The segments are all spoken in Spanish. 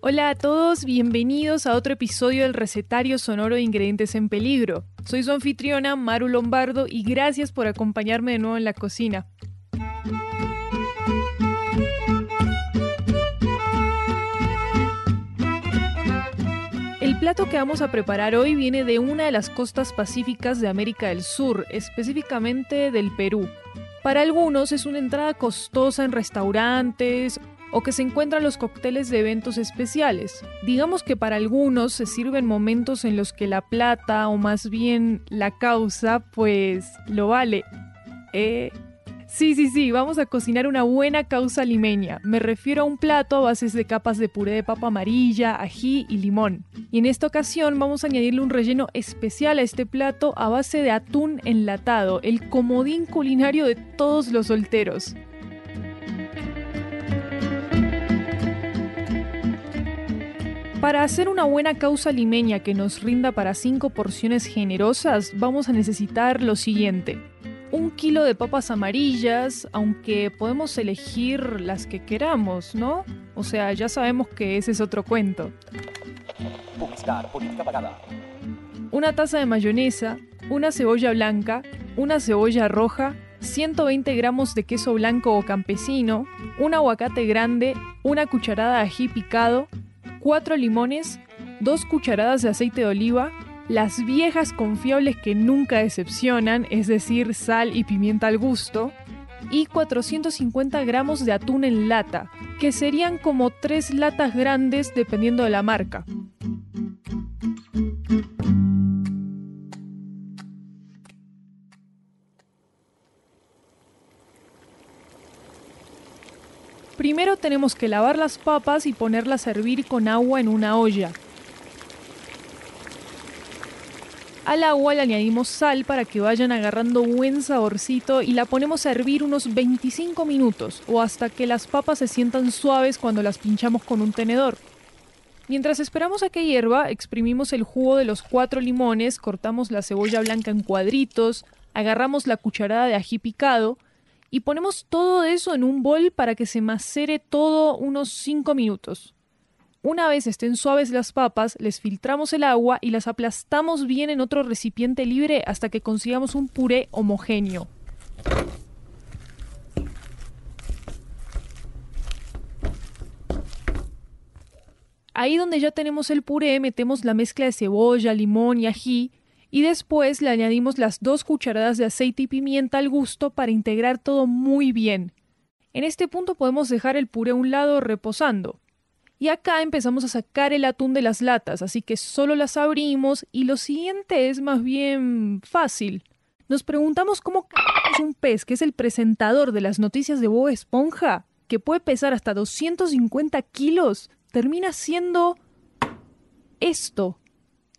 Hola a todos, bienvenidos a otro episodio del Recetario Sonoro de Ingredientes en Peligro. Soy su anfitriona, Maru Lombardo, y gracias por acompañarme de nuevo en la cocina. El plato que vamos a preparar hoy viene de una de las costas pacíficas de América del Sur, específicamente del Perú. Para algunos es una entrada costosa en restaurantes, o que se encuentran los cócteles de eventos especiales. Digamos que para algunos se sirven momentos en los que la plata, o más bien la causa, pues lo vale. Sí, vamos a cocinar una buena causa limeña. Me refiero a un plato a bases de capas de puré de papa amarilla, ají y limón. Y en esta ocasión vamos a añadirle un relleno especial a este plato a base de atún enlatado, el comodín culinario de todos los solteros. Para hacer una buena causa limeña que nos rinda para 5 porciones generosas, vamos a necesitar lo siguiente. 1 kilo de papas amarillas, aunque podemos elegir las que queramos, ¿no? O sea, ya sabemos que ese es otro cuento. Publicidad, política pagada. 1 taza de mayonesa, 1 cebolla blanca, 1 cebolla roja, 120 gramos de queso blanco o campesino, 1 aguacate grande, 1 cucharada de ají picado, 4 limones, 2 cucharadas de aceite de oliva, las viejas confiables que nunca decepcionan, es decir, sal y pimienta al gusto, y 450 gramos de atún en lata, que serían como 3 latas grandes dependiendo de la marca. Primero tenemos que lavar las papas y ponerlas a hervir con agua en una olla. Al agua le añadimos sal para que vayan agarrando buen saborcito y la ponemos a hervir unos 25 minutos o hasta que las papas se sientan suaves cuando las pinchamos con un tenedor. Mientras esperamos a que hierva, exprimimos el jugo de los 4 limones, cortamos la cebolla blanca en cuadritos, agarramos la cucharada de ají picado, y ponemos todo eso en un bol para que se macere todo unos 5 minutos. Una vez estén suaves las papas, les filtramos el agua y las aplastamos bien en otro recipiente libre hasta que consigamos un puré homogéneo. Ahí donde ya tenemos el puré, metemos la mezcla de cebolla, limón y ají, y después le añadimos las 2 cucharadas de aceite y pimienta al gusto para integrar todo muy bien. En este punto podemos dejar el puré a un lado reposando. Y acá empezamos a sacar el atún de las latas, así que solo las abrimos y lo siguiente es más bien fácil. Nos preguntamos cómo es un pez que es el presentador de las noticias de Bob Esponja, que puede pesar hasta 250 kilos, termina siendo esto.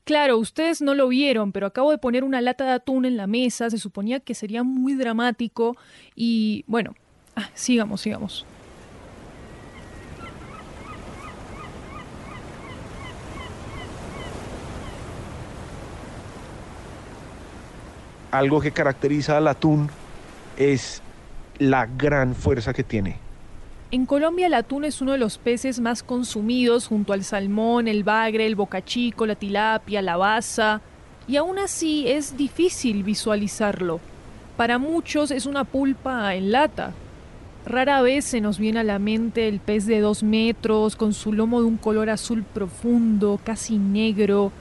Claro, ustedes no lo vieron, pero acabo de poner una lata de atún en la mesa, se suponía que sería muy dramático y bueno, sigamos. Algo que caracteriza al atún es la gran fuerza que tiene. En Colombia el atún es uno de los peces más consumidos junto al salmón, el bagre, el bocachico, la tilapia, la basa, y aún así es difícil visualizarlo. Para muchos es una pulpa en lata. Rara vez se nos viene a la mente el pez de 2 metros, con su lomo de un color azul profundo, casi negro,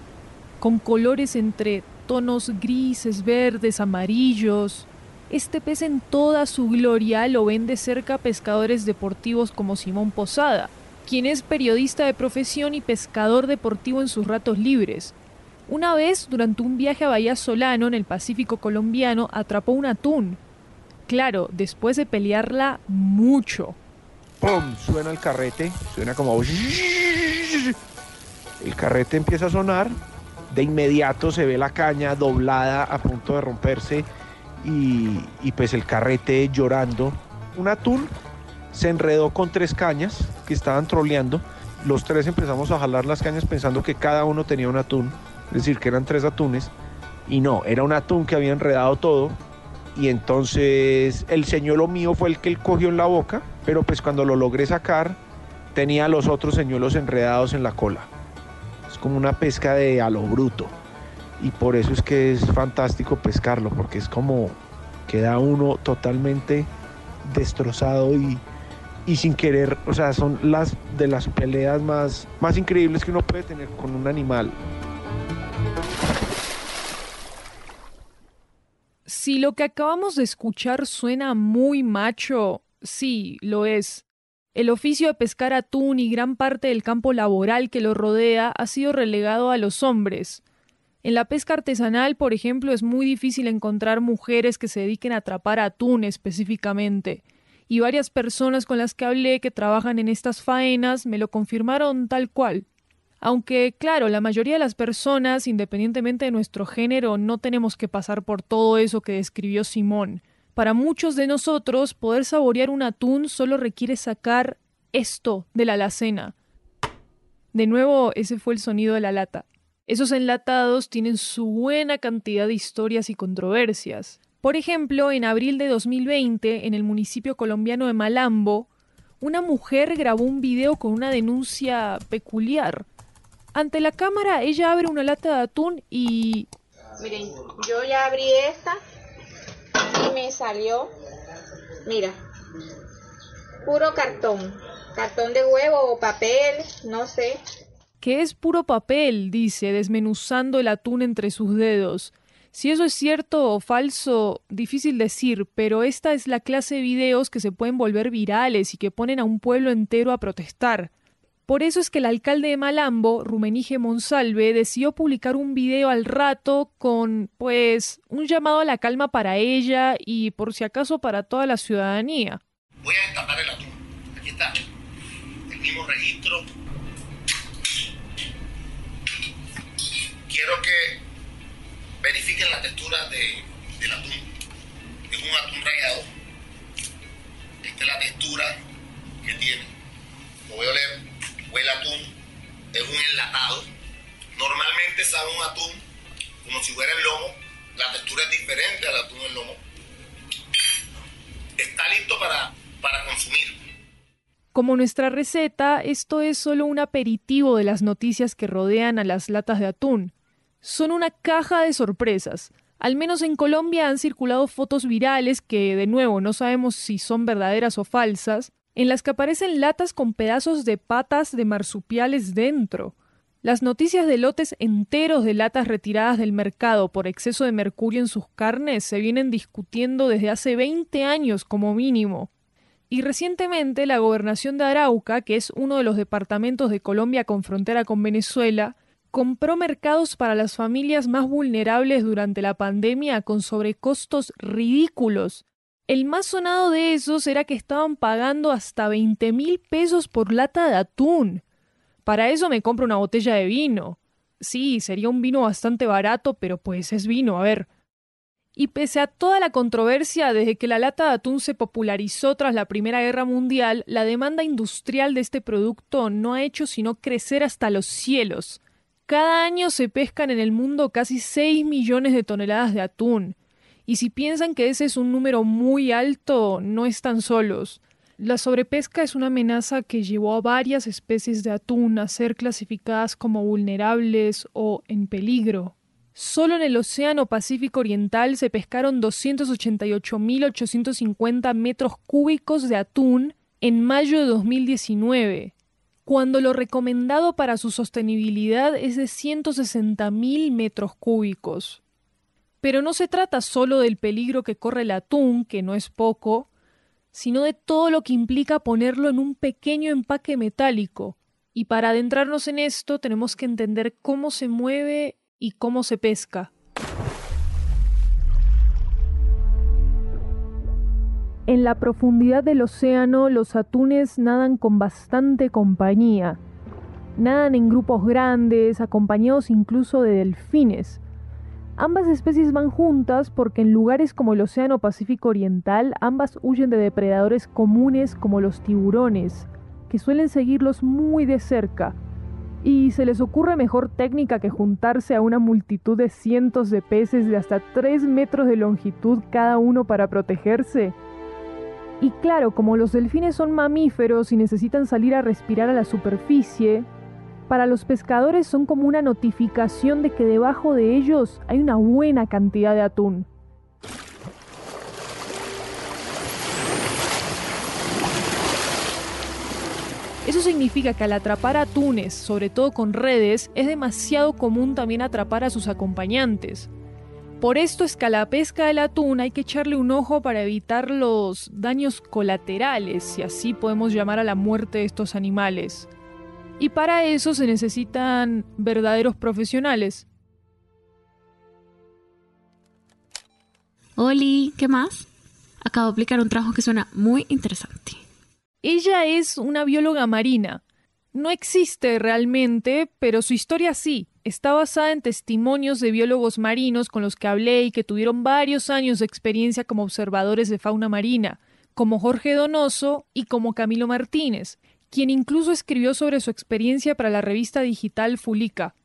con colores entre tonos grises, verdes, amarillos. Este pez en toda su gloria lo ven de cerca pescadores deportivos como Simón Posada, quien es periodista de profesión y pescador deportivo en sus ratos libres. Una vez, durante un viaje a Bahía Solano, en el Pacífico colombiano, atrapó un atún. Claro, después de pelearla mucho. ¡Pum! Suena el carrete, suena como... El carrete empieza a sonar, de inmediato se ve la caña doblada a punto de romperse, y pues el carrete llorando. Un atún se enredó con 3 cañas que estaban troleando. Los 3 empezamos a jalar las cañas pensando que cada uno tenía un atún, es decir, que eran 3 atunes, y no, era un atún que había enredado todo. Y entonces el señuelo mío fue el que él cogió en la boca pero pues cuando lo logré sacar tenía los otros señuelos enredados en la cola. Es como una pesca de a lo bruto, y por eso es que es fantástico pescarlo, porque es como queda uno totalmente destrozado y sin querer. O sea, son las de las peleas más increíbles que uno puede tener con un animal. Si lo que acabamos de escuchar suena muy macho, sí, lo es. El oficio de pescar atún y gran parte del campo laboral que lo rodea ha sido relegado a los hombres. En la pesca artesanal, por ejemplo, es muy difícil encontrar mujeres que se dediquen a atrapar atún específicamente. Y varias personas con las que hablé que trabajan en estas faenas me lo confirmaron tal cual. Aunque, claro, la mayoría de las personas, independientemente de nuestro género, no tenemos que pasar por todo eso que describió Simón. Para muchos de nosotros, poder saborear un atún solo requiere sacar esto de la alacena. De nuevo, ese fue el sonido de la lata. Esos enlatados tienen su buena cantidad de historias y controversias. Por ejemplo, en abril de 2020, en el municipio colombiano de Malambo, una mujer grabó un video con una denuncia peculiar. Ante la cámara, ella abre una lata de atún y... Miren, yo ya abrí esta y me salió, mira, puro cartón. Cartón de huevo o papel, no sé. Que es puro papel, dice, desmenuzando el atún entre sus dedos. Si eso es cierto o falso, difícil decir, pero esta es la clase de videos que se pueden volver virales y que ponen a un pueblo entero a protestar. Por eso es que el alcalde de Malambo, Rumenige Monsalve, decidió publicar un video al rato con, pues, un llamado a la calma para ella y, por si acaso, para toda la ciudadanía. Voy a destapar el atún. Aquí está. El mismo registro. Quiero que verifiquen la textura del atún. Es un atún rallado. Esta es la textura que tiene. Lo voy a oler. El atún es un enlatado. Normalmente sabe un atún como si fuera el lomo. La textura es diferente al atún del lomo. Está listo para consumir. Como nuestra receta, esto es solo un aperitivo de las noticias que rodean a las latas de atún. Son una caja de sorpresas. Al menos en Colombia han circulado fotos virales que, de nuevo, no sabemos si son verdaderas o falsas, en las que aparecen latas con pedazos de patas de marsupiales dentro. Las noticias de lotes enteros de latas retiradas del mercado por exceso de mercurio en sus carnes se vienen discutiendo desde hace 20 años como mínimo. Y recientemente la gobernación de Arauca, que es uno de los departamentos de Colombia con frontera con Venezuela, compró mercados para las familias más vulnerables durante la pandemia con sobrecostos ridículos. El más sonado de esos era que estaban pagando hasta 20,000 pesos por lata de atún. Para eso me compro una botella de vino. Sí, sería un vino bastante barato, pero pues es vino, a ver. Y pese a toda la controversia, desde que la lata de atún se popularizó tras la Primera Guerra Mundial, la demanda industrial de este producto no ha hecho sino crecer hasta los cielos. Cada año se pescan en el mundo casi 6 millones de toneladas de atún. Y si piensan que ese es un número muy alto, no están solos. La sobrepesca es una amenaza que llevó a varias especies de atún a ser clasificadas como vulnerables o en peligro. Solo en el Océano Pacífico Oriental se pescaron 288.850 metros cúbicos de atún en mayo de 2019, cuando lo recomendado para su sostenibilidad es de 160.000 metros cúbicos. Pero no se trata solo del peligro que corre el atún, que no es poco, sino de todo lo que implica ponerlo en un pequeño empaque metálico. Y para adentrarnos en esto, tenemos que entender cómo se mueve y cómo se pesca. En la profundidad del océano, los atunes nadan con bastante compañía. Nadan en grupos grandes, acompañados incluso de delfines. Ambas especies van juntas porque en lugares como el Océano Pacífico Oriental ambas huyen de depredadores comunes como los tiburones, que suelen seguirlos muy de cerca, y se les ocurre mejor técnica que juntarse a una multitud de cientos de peces de hasta 3 metros de longitud cada uno para protegerse. Y claro, como los delfines son mamíferos y necesitan salir a respirar a la superficie, para los pescadores son como una notificación de que debajo de ellos hay una buena cantidad de atún. Eso significa que al atrapar atunes, sobre todo con redes, es demasiado común también atrapar a sus acompañantes. Por esto es que a la pesca del atún hay que echarle un ojo para evitar los daños colaterales, si así podemos llamar a la muerte de estos animales. Y para eso se necesitan verdaderos profesionales. Oli, ¿qué más? Acabo de aplicar un trabajo que suena muy interesante. Ella es una bióloga marina. No existe realmente, pero su historia sí. Está basada en testimonios de biólogos marinos con los que hablé y que tuvieron varios años de experiencia como observadores de fauna marina, como Jorge Donoso y como Camilo Martínez, quien incluso escribió sobre su experiencia para la revista digital Fulica.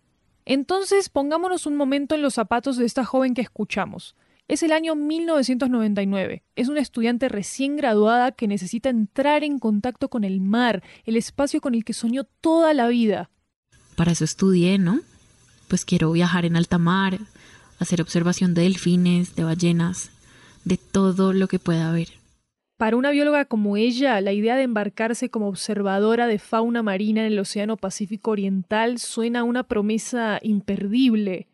Entonces, pongámonos un momento en los zapatos de esta joven que escuchamos. Es el año 1999. Es una estudiante recién graduada que necesita entrar en contacto con el mar, el espacio con el que soñó toda la vida. Para eso estudié, ¿no? Pues quiero viajar en alta mar, hacer observación de delfines, de ballenas, de todo lo que pueda haber. Para una bióloga como ella, la idea de embarcarse como observadora de fauna marina en el Océano Pacífico Oriental suena a una promesa imperdible.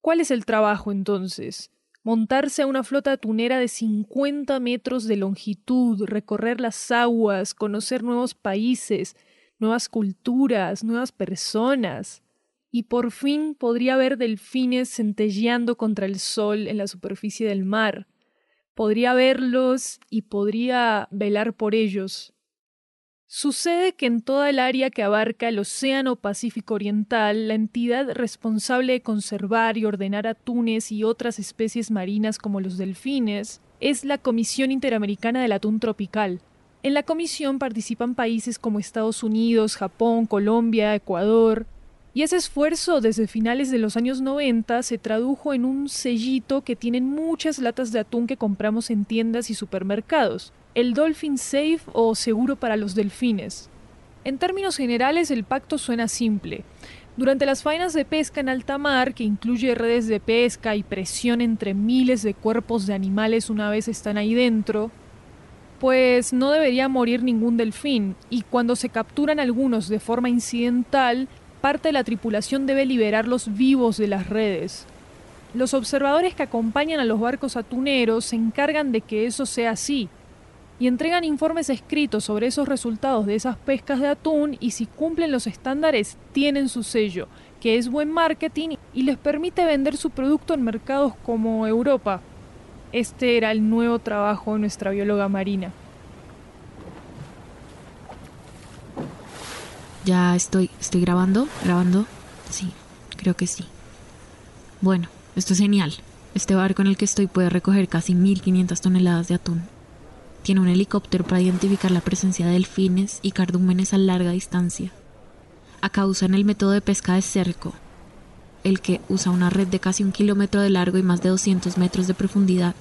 ¿Cuál es el trabajo, entonces? Montarse a una flota atunera de 50 metros de longitud, recorrer las aguas, conocer nuevos países, nuevas culturas, nuevas personas. Y por fin podría haber delfines centelleando contra el sol en la superficie del mar. Podría verlos y podría velar por ellos. Sucede que en toda el área que abarca el Océano Pacífico Oriental, la entidad responsable de conservar y ordenar atunes y otras especies marinas como los delfines es la Comisión Interamericana del Atún Tropical. En la comisión participan países como Estados Unidos, Japón, Colombia, Ecuador, y ese esfuerzo desde finales de los años 90 se tradujo en un sellito que tienen muchas latas de atún que compramos en tiendas y supermercados. El Dolphin Safe o seguro para los delfines. En términos generales, el pacto suena simple. Durante las faenas de pesca en alta mar, que incluye redes de pesca y presión entre miles de cuerpos de animales una vez están ahí dentro, pues no debería morir ningún delfín, y cuando se capturan algunos de forma incidental, parte de la tripulación debe liberarlos vivos de las redes. Los observadores que acompañan a los barcos atuneros se encargan de que eso sea así, y entregan informes escritos sobre esos resultados de esas pescas de atún y si cumplen los estándares tienen su sello, que es buen marketing y les permite vender su producto en mercados como Europa. Este era el nuevo trabajo de nuestra bióloga marina. Ya estoy grabando. Sí, creo que sí. Bueno, esto es genial. Este barco en el que estoy puede recoger casi 1.500 toneladas de atún. Tiene un helicóptero para identificar la presencia de delfines y cardúmenes a larga distancia. Acá usan el método de pesca de cerco, el que usa una red de casi 1 kilómetro de largo y más de 200 metros de profundidad.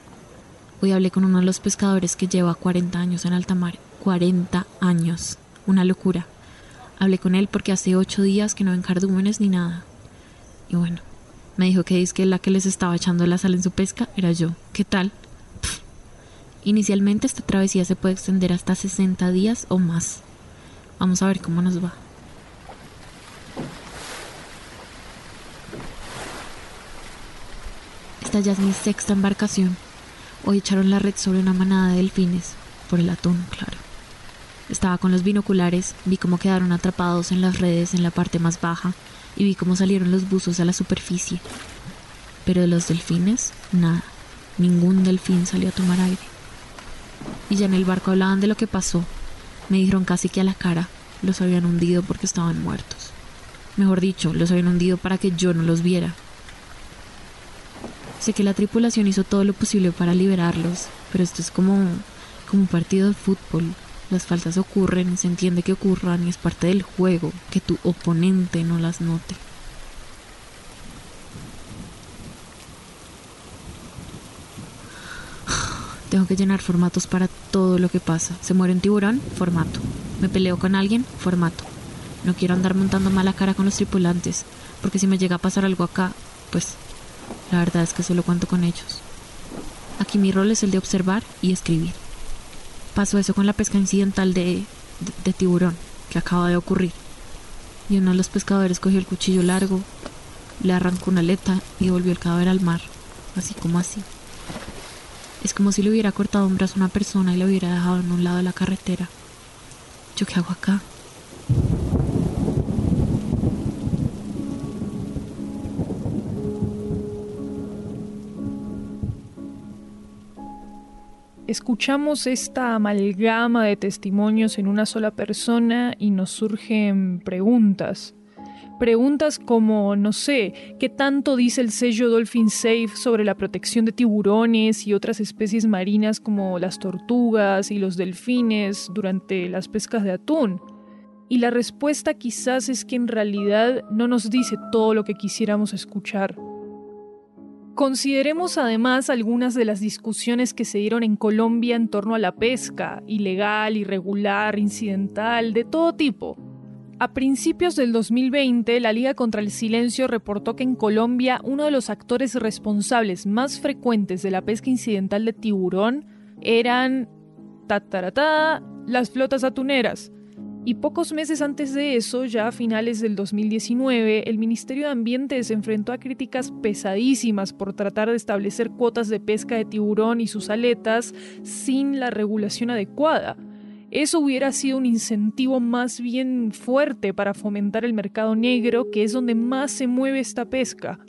Hoy hablé con uno de los pescadores que lleva 40 años en alta mar. ¡40 años! Una locura. Hablé con él porque hace 8 días que no ven cardúmenes ni nada. Y bueno, me dijo que dizque la que les estaba echando la sal en su pesca era yo. ¿Qué tal? Inicialmente esta travesía se puede extender hasta 60 días o más. Vamos a ver cómo nos va. Esta ya es mi 6ª embarcación. Hoy echaron la red sobre una manada de delfines, por el atún, claro. Estaba con los binoculares, vi cómo quedaron atrapados en las redes en la parte más baja y vi cómo salieron los buzos a la superficie. Pero de los delfines, nada. Ningún delfín salió a tomar aire. Y ya en el barco hablaban de lo que pasó. Me dijeron casi que a la cara, los habían hundido porque estaban muertos. Mejor dicho, los habían hundido para que yo no los viera. Sé que la tripulación hizo todo lo posible para liberarlos, pero esto es como un partido de fútbol. Las faltas ocurren, se entiende que ocurran y es parte del juego, que tu oponente no las note. Tengo que llenar formatos para todo lo que pasa. Se muere un tiburón, formato. Me peleo con alguien, formato. No quiero andar montando mala cara con los tripulantes, porque si me llega a pasar algo acá, pues la verdad es que solo cuento con ellos. Aquí mi rol es el de observar y escribir. Pasó eso con la pesca incidental de tiburón que acaba de ocurrir. Y uno de los pescadores cogió el cuchillo largo, le arrancó una aleta y devolvió el cadáver al mar, así como así. Es como si le hubiera cortado un brazo a una persona y la hubiera dejado en un lado de la carretera. ¿Yo qué hago acá? Escuchamos esta amalgama de testimonios en una sola persona y nos surgen preguntas. Preguntas como, no sé, ¿qué tanto dice el sello Dolphin Safe sobre la protección de tiburones y otras especies marinas como las tortugas y los delfines durante las pescas de atún? Y la respuesta quizás es que en realidad no nos dice todo lo que quisiéramos escuchar. Consideremos además algunas de las discusiones que se dieron en Colombia en torno a la pesca, ilegal, irregular, incidental, de todo tipo. A principios del 2020, la Liga contra el Silencio reportó que en Colombia uno de los actores responsables más frecuentes de la pesca incidental de tiburón eran las flotas atuneras. Y pocos meses antes de eso, ya a finales del 2019, el Ministerio de Ambiente se enfrentó a críticas pesadísimas por tratar de establecer cuotas de pesca de tiburón y sus aletas sin la regulación adecuada. Eso hubiera sido un incentivo más bien fuerte para fomentar el mercado negro, que es donde más se mueve esta pesca.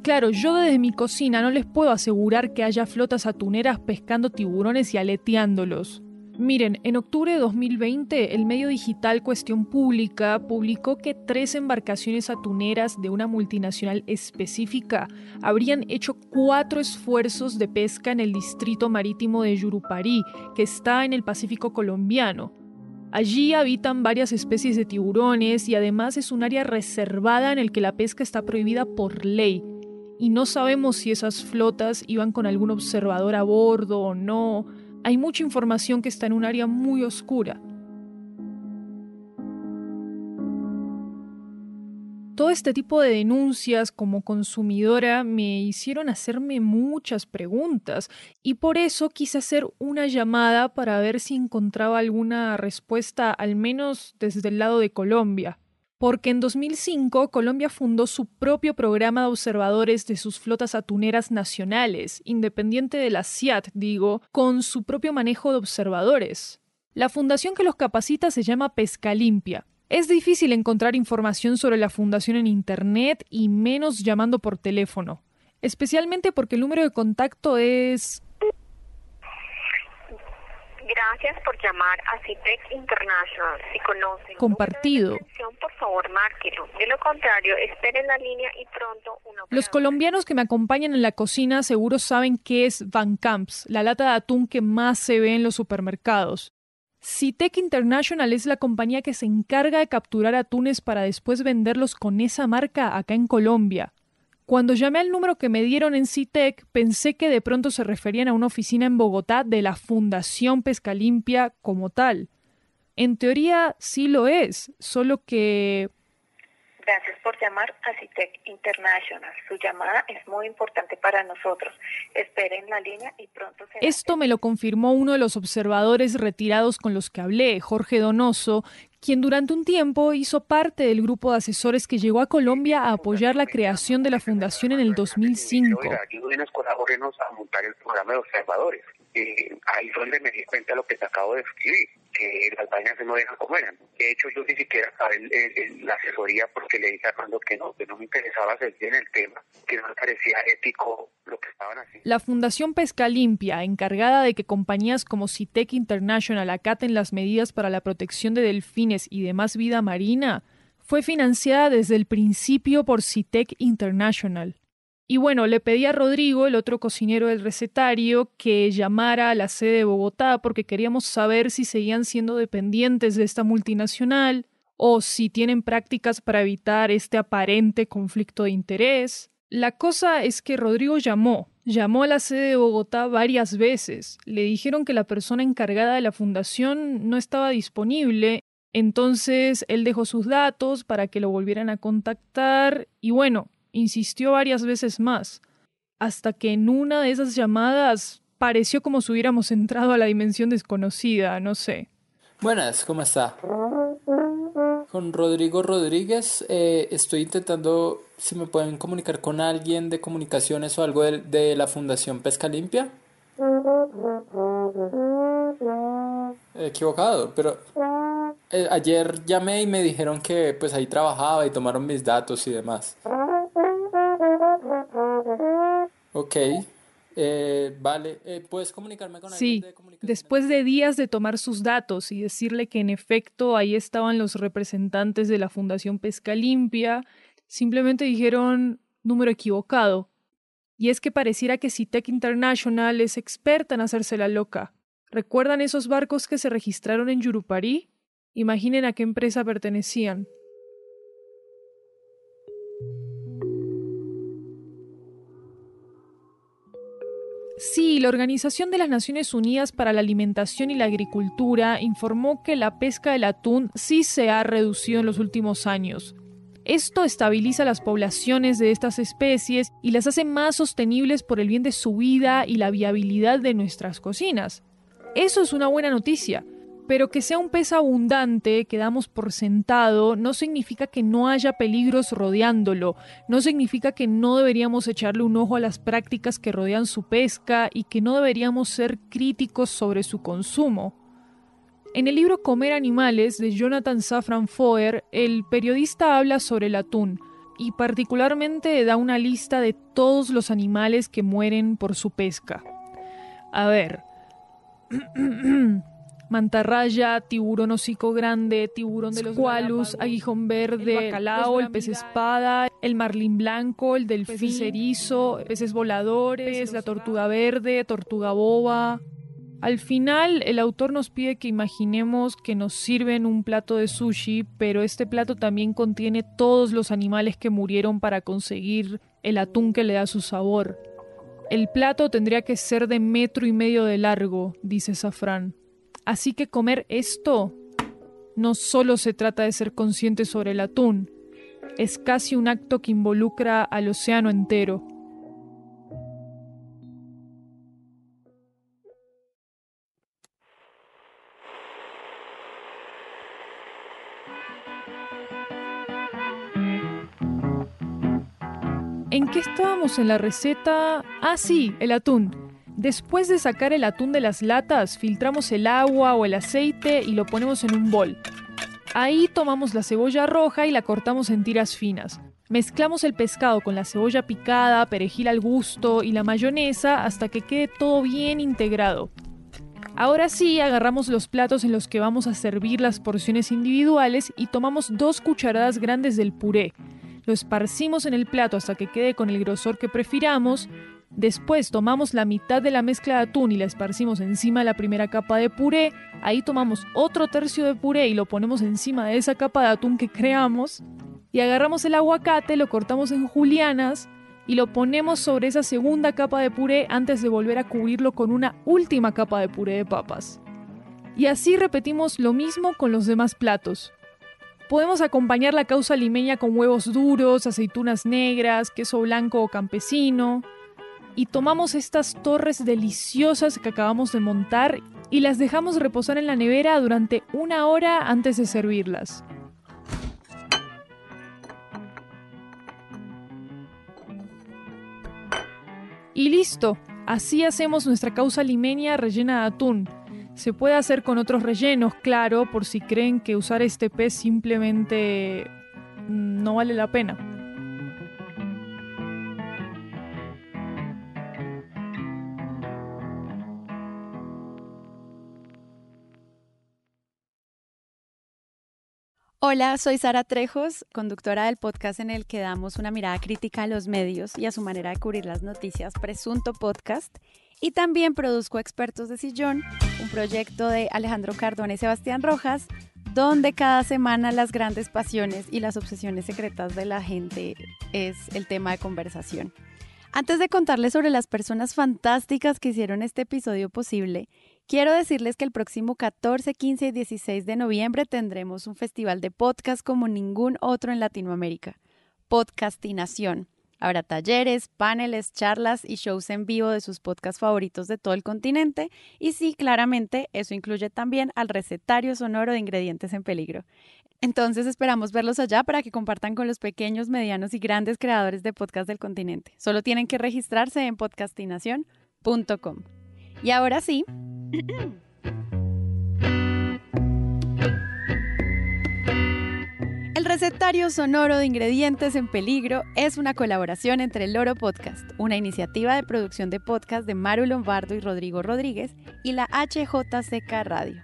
Claro, yo desde mi cocina no les puedo asegurar que haya flotas atuneras pescando tiburones y aleteándolos. Miren, en octubre de 2020, el medio digital Cuestión Pública publicó que 3 embarcaciones atuneras de una multinacional específica habrían hecho 4 esfuerzos de pesca en el distrito marítimo de Yuruparí, que está en el Pacífico colombiano. Allí habitan varias especies de tiburones y además es un área reservada en el que la pesca está prohibida por ley. Y no sabemos si esas flotas iban con algún observador a bordo o no. Hay mucha información que está en un área muy oscura. Todo este tipo de denuncias como consumidora me hicieron hacerme muchas preguntas y por eso quise hacer una llamada para ver si encontraba alguna respuesta, al menos desde el lado de Colombia. Porque en 2005 Colombia fundó su propio programa de observadores de sus flotas atuneras nacionales, independiente de la CIAT, con su propio manejo de observadores. La fundación que los capacita se llama Pesca Limpia. Es difícil encontrar información sobre la fundación en internet y menos llamando por teléfono, especialmente porque el número de contacto es... Gracias por llamar a Cytec International. Si conocen compartido, por favor, márquelo. De lo contrario, esperen la línea y pronto una operadora. Los colombianos que me acompañan en la cocina seguro saben qué es Van Camps, la lata de atún que más se ve en los supermercados. Cytec International es la compañía que se encarga de capturar atunes para después venderlos con esa marca acá en Colombia. Cuando llamé al número que me dieron en Cytec, pensé que de pronto se referían a una oficina en Bogotá de la Fundación Pesca Limpia como tal. En teoría sí lo es, solo que... Gracias por llamar a Cytec International. Su llamada es muy importante para nosotros. Esperen la línea y pronto se... Esto me lo confirmó uno de los observadores retirados con los que hablé, Jorge Donoso, quien durante un tiempo hizo parte del grupo de asesores que llegó a Colombia a apoyar la creación de la fundación en el 2005. Ayúdenos, colabórenos a montar el programa de observadores. Ahí es donde me di cuenta lo que te acabo de escribir, que las vainas no dejan comer. De hecho, yo ni siquiera sabía la asesoría porque le dije a Armando que no me interesaba hacer bien el tema, que no me parecía ético lo que estaban haciendo. La Fundación Pesca Limpia, encargada de que compañías como Cytec International acaten las medidas para la protección de delfines y demás vida marina, fue financiada desde el principio por Cytec International. Y bueno, le pedí a Rodrigo, el otro cocinero del recetario, que llamara a la sede de Bogotá porque queríamos saber si seguían siendo dependientes de esta multinacional o si tienen prácticas para evitar este aparente conflicto de interés. La cosa es que Rodrigo llamó a la sede de Bogotá varias veces. Le dijeron que la persona encargada de la fundación no estaba disponible. Entonces él dejó sus datos para que lo volvieran a contactar y bueno, insistió varias veces más, hasta que en una de esas llamadas pareció como si hubiéramos entrado a la dimensión desconocida, no sé. Buenas, ¿cómo está? Con Rodrigo Rodríguez, estoy intentando si me pueden comunicar con alguien de comunicaciones o algo de la Fundación Pesca Limpia. Equivocado, pero... ayer llamé y me dijeron que pues ahí trabajaba y tomaron mis datos y demás. Ok, vale, ¿puedes comunicarme con alguien? Sí, después de días de tomar sus datos y decirle que en efecto ahí estaban los representantes de la Fundación Pesca Limpia, simplemente dijeron número equivocado. Y es que pareciera que Cytec International es experta en hacerse la loca. ¿Recuerdan esos barcos que se registraron en Yuruparí? Imaginen a qué empresa pertenecían. Sí, la Organización de las Naciones Unidas para la Alimentación y la Agricultura informó que la pesca del atún sí se ha reducido en los últimos años. Esto estabiliza las poblaciones de estas especies y las hace más sostenibles por el bien de su vida y la viabilidad de nuestras cocinas. Eso es una buena noticia. Pero que sea un pez abundante que damos por sentado no significa que no haya peligros rodeándolo, no significa que no deberíamos echarle un ojo a las prácticas que rodean su pesca y que no deberíamos ser críticos sobre su consumo. En el libro Comer Animales de Jonathan Safran Foer, el periodista habla sobre el atún y particularmente da una lista de todos los animales que mueren por su pesca. A ver... Mantarraya, tiburón hocico grande, tiburón de los Squalus, aguijón verde, el bacalao, el pez espada, el marlín blanco, el delfín, peces erizo, peces voladores, la tortuga verde, tortuga boba. Al final, el autor nos pide que imaginemos que nos sirven un plato de sushi, pero este plato también contiene todos los animales que murieron para conseguir el atún que le da su sabor. El plato tendría que ser de 1,5 metros de largo, dice Safran. Así que comer esto no solo se trata de ser consciente sobre el atún, es casi un acto que involucra al océano entero. ¿En qué estábamos en la receta? Ah, sí, el atún. Después de sacar el atún de las latas, filtramos el agua o el aceite y lo ponemos en un bol. Ahí tomamos la cebolla roja y la cortamos en tiras finas. Mezclamos el pescado con la cebolla picada, perejil al gusto y la mayonesa hasta que quede todo bien integrado. Ahora sí, agarramos los platos en los que vamos a servir las porciones individuales y tomamos 2 cucharadas grandes del puré. Lo esparcimos en el plato hasta que quede con el grosor que prefiramos. Después tomamos la mitad de la mezcla de atún y la esparcimos encima de la primera capa de puré. Ahí tomamos otro tercio de puré y lo ponemos encima de esa capa de atún que creamos. Y agarramos el aguacate, lo cortamos en julianas y lo ponemos sobre esa segunda capa de puré antes de volver a cubrirlo con una última capa de puré de papas. Y así repetimos lo mismo con los demás platos. Podemos acompañar la causa limeña con huevos duros, aceitunas negras, queso blanco o campesino... Y tomamos estas torres deliciosas que acabamos de montar y las dejamos reposar en la nevera durante 1 hora antes de servirlas. Y listo, así hacemos nuestra causa limeña rellena de atún. Se puede hacer con otros rellenos, claro, por si creen que usar este pez simplemente no vale la pena. Hola, soy Sara Trejos, conductora del podcast en el que damos una mirada crítica a los medios y a su manera de cubrir las noticias Presunto Podcast. Y también produzco Expertos de Sillón, un proyecto de Alejandro Cardona y Sebastián Rojas, donde cada semana las grandes pasiones y las obsesiones secretas de la gente es el tema de conversación. Antes de contarles sobre las personas fantásticas que hicieron este episodio posible, quiero decirles que el próximo 14, 15 y 16 de noviembre tendremos un festival de podcast como ningún otro en Latinoamérica, Podcastinación. Habrá talleres, paneles, charlas y shows en vivo de sus podcasts favoritos de todo el continente. Y sí, claramente, eso incluye también al Recetario Sonoro de Ingredientes en Peligro. Entonces esperamos verlos allá para que compartan con los pequeños, medianos y grandes creadores de podcast del continente. Solo tienen que registrarse en podcastinación.com. Y ahora sí... El Recetario Sonoro de Ingredientes en Peligro es una colaboración entre Loro Podcast, una iniciativa de producción de podcast de Maru Lombardo y Rodrigo Rodríguez, y la HJCK Radio.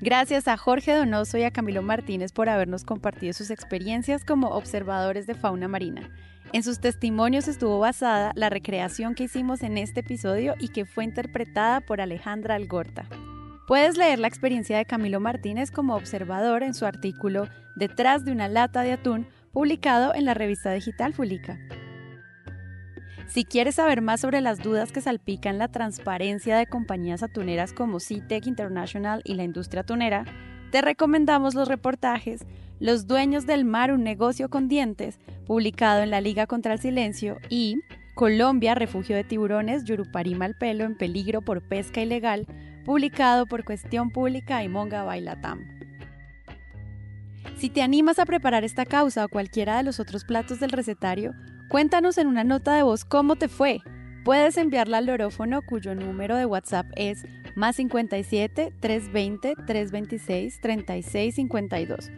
Gracias a Jorge Donoso y a Camilo Martínez por habernos compartido sus experiencias como observadores de fauna marina. En sus testimonios estuvo basada la recreación que hicimos en este episodio y que fue interpretada por Alejandra Algorta. Puedes leer la experiencia de Camilo Martínez como observador en su artículo Detrás de una lata de atún, publicado en la revista digital Fulica. Si quieres saber más sobre las dudas que salpican la transparencia de compañías atuneras como Cytec International y la industria atunera, te recomendamos los reportajes Los dueños del mar, un negocio con dientes, publicado en la Liga contra el Silencio, y Colombia, refugio de tiburones, Yuruparí malpelo en peligro por pesca ilegal, publicado por Cuestión Pública y Mongabay Latam. Si te animas a preparar esta causa o cualquiera de los otros platos del recetario, cuéntanos en una nota de voz cómo te fue. Puedes enviarla al lorófono, cuyo número de WhatsApp es más 57 320 326 3652.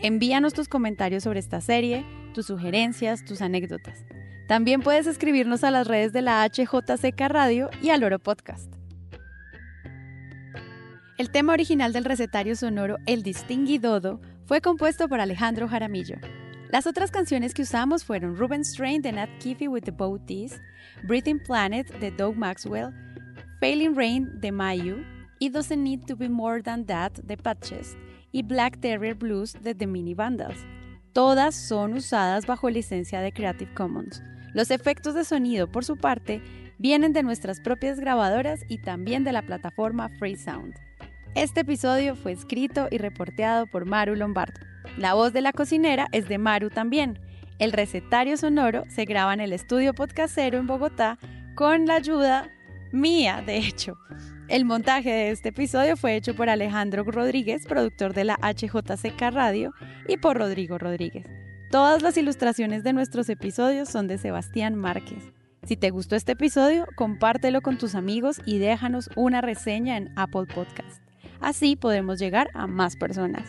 Envíanos tus comentarios sobre esta serie, tus sugerencias, tus anécdotas. También puedes escribirnos a las redes de la HJCK Radio y al Loro Podcast. El tema original del recetario sonoro El Distinguidodo fue compuesto por Alejandro Jaramillo. Las otras canciones que usamos fueron Ruben's Train de Nat Kiffy with the Bowties, Breathing Planet de Doug Maxwell, Failing Rain de Mayu, It Doesn't Need to Be More Than That de Patches y Black Terrier Blues de The Mini Vandals. Todas son usadas bajo licencia de Creative Commons. Los efectos de sonido, por su parte, vienen de nuestras propias grabadoras y también de la plataforma Freesound. Este episodio fue escrito y reporteado por Maru Lombardo. La voz de la cocinera es de Maru también. El recetario sonoro se graba en el estudio podcastero en Bogotá con la ayuda mía, de hecho. El montaje de este episodio fue hecho por Alejandro Rodríguez, productor de la HJCK Radio, y por Rodrigo Rodríguez. Todas las ilustraciones de nuestros episodios son de Sebastián Márquez. Si te gustó este episodio, compártelo con tus amigos y déjanos una reseña en Apple Podcast. Así podemos llegar a más personas.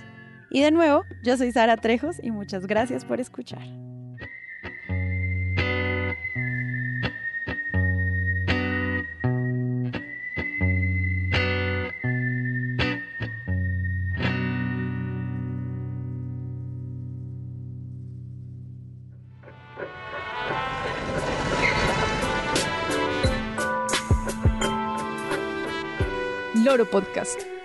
Y de nuevo, yo soy Sara Trejos y muchas gracias por escuchar. Loro Podcast.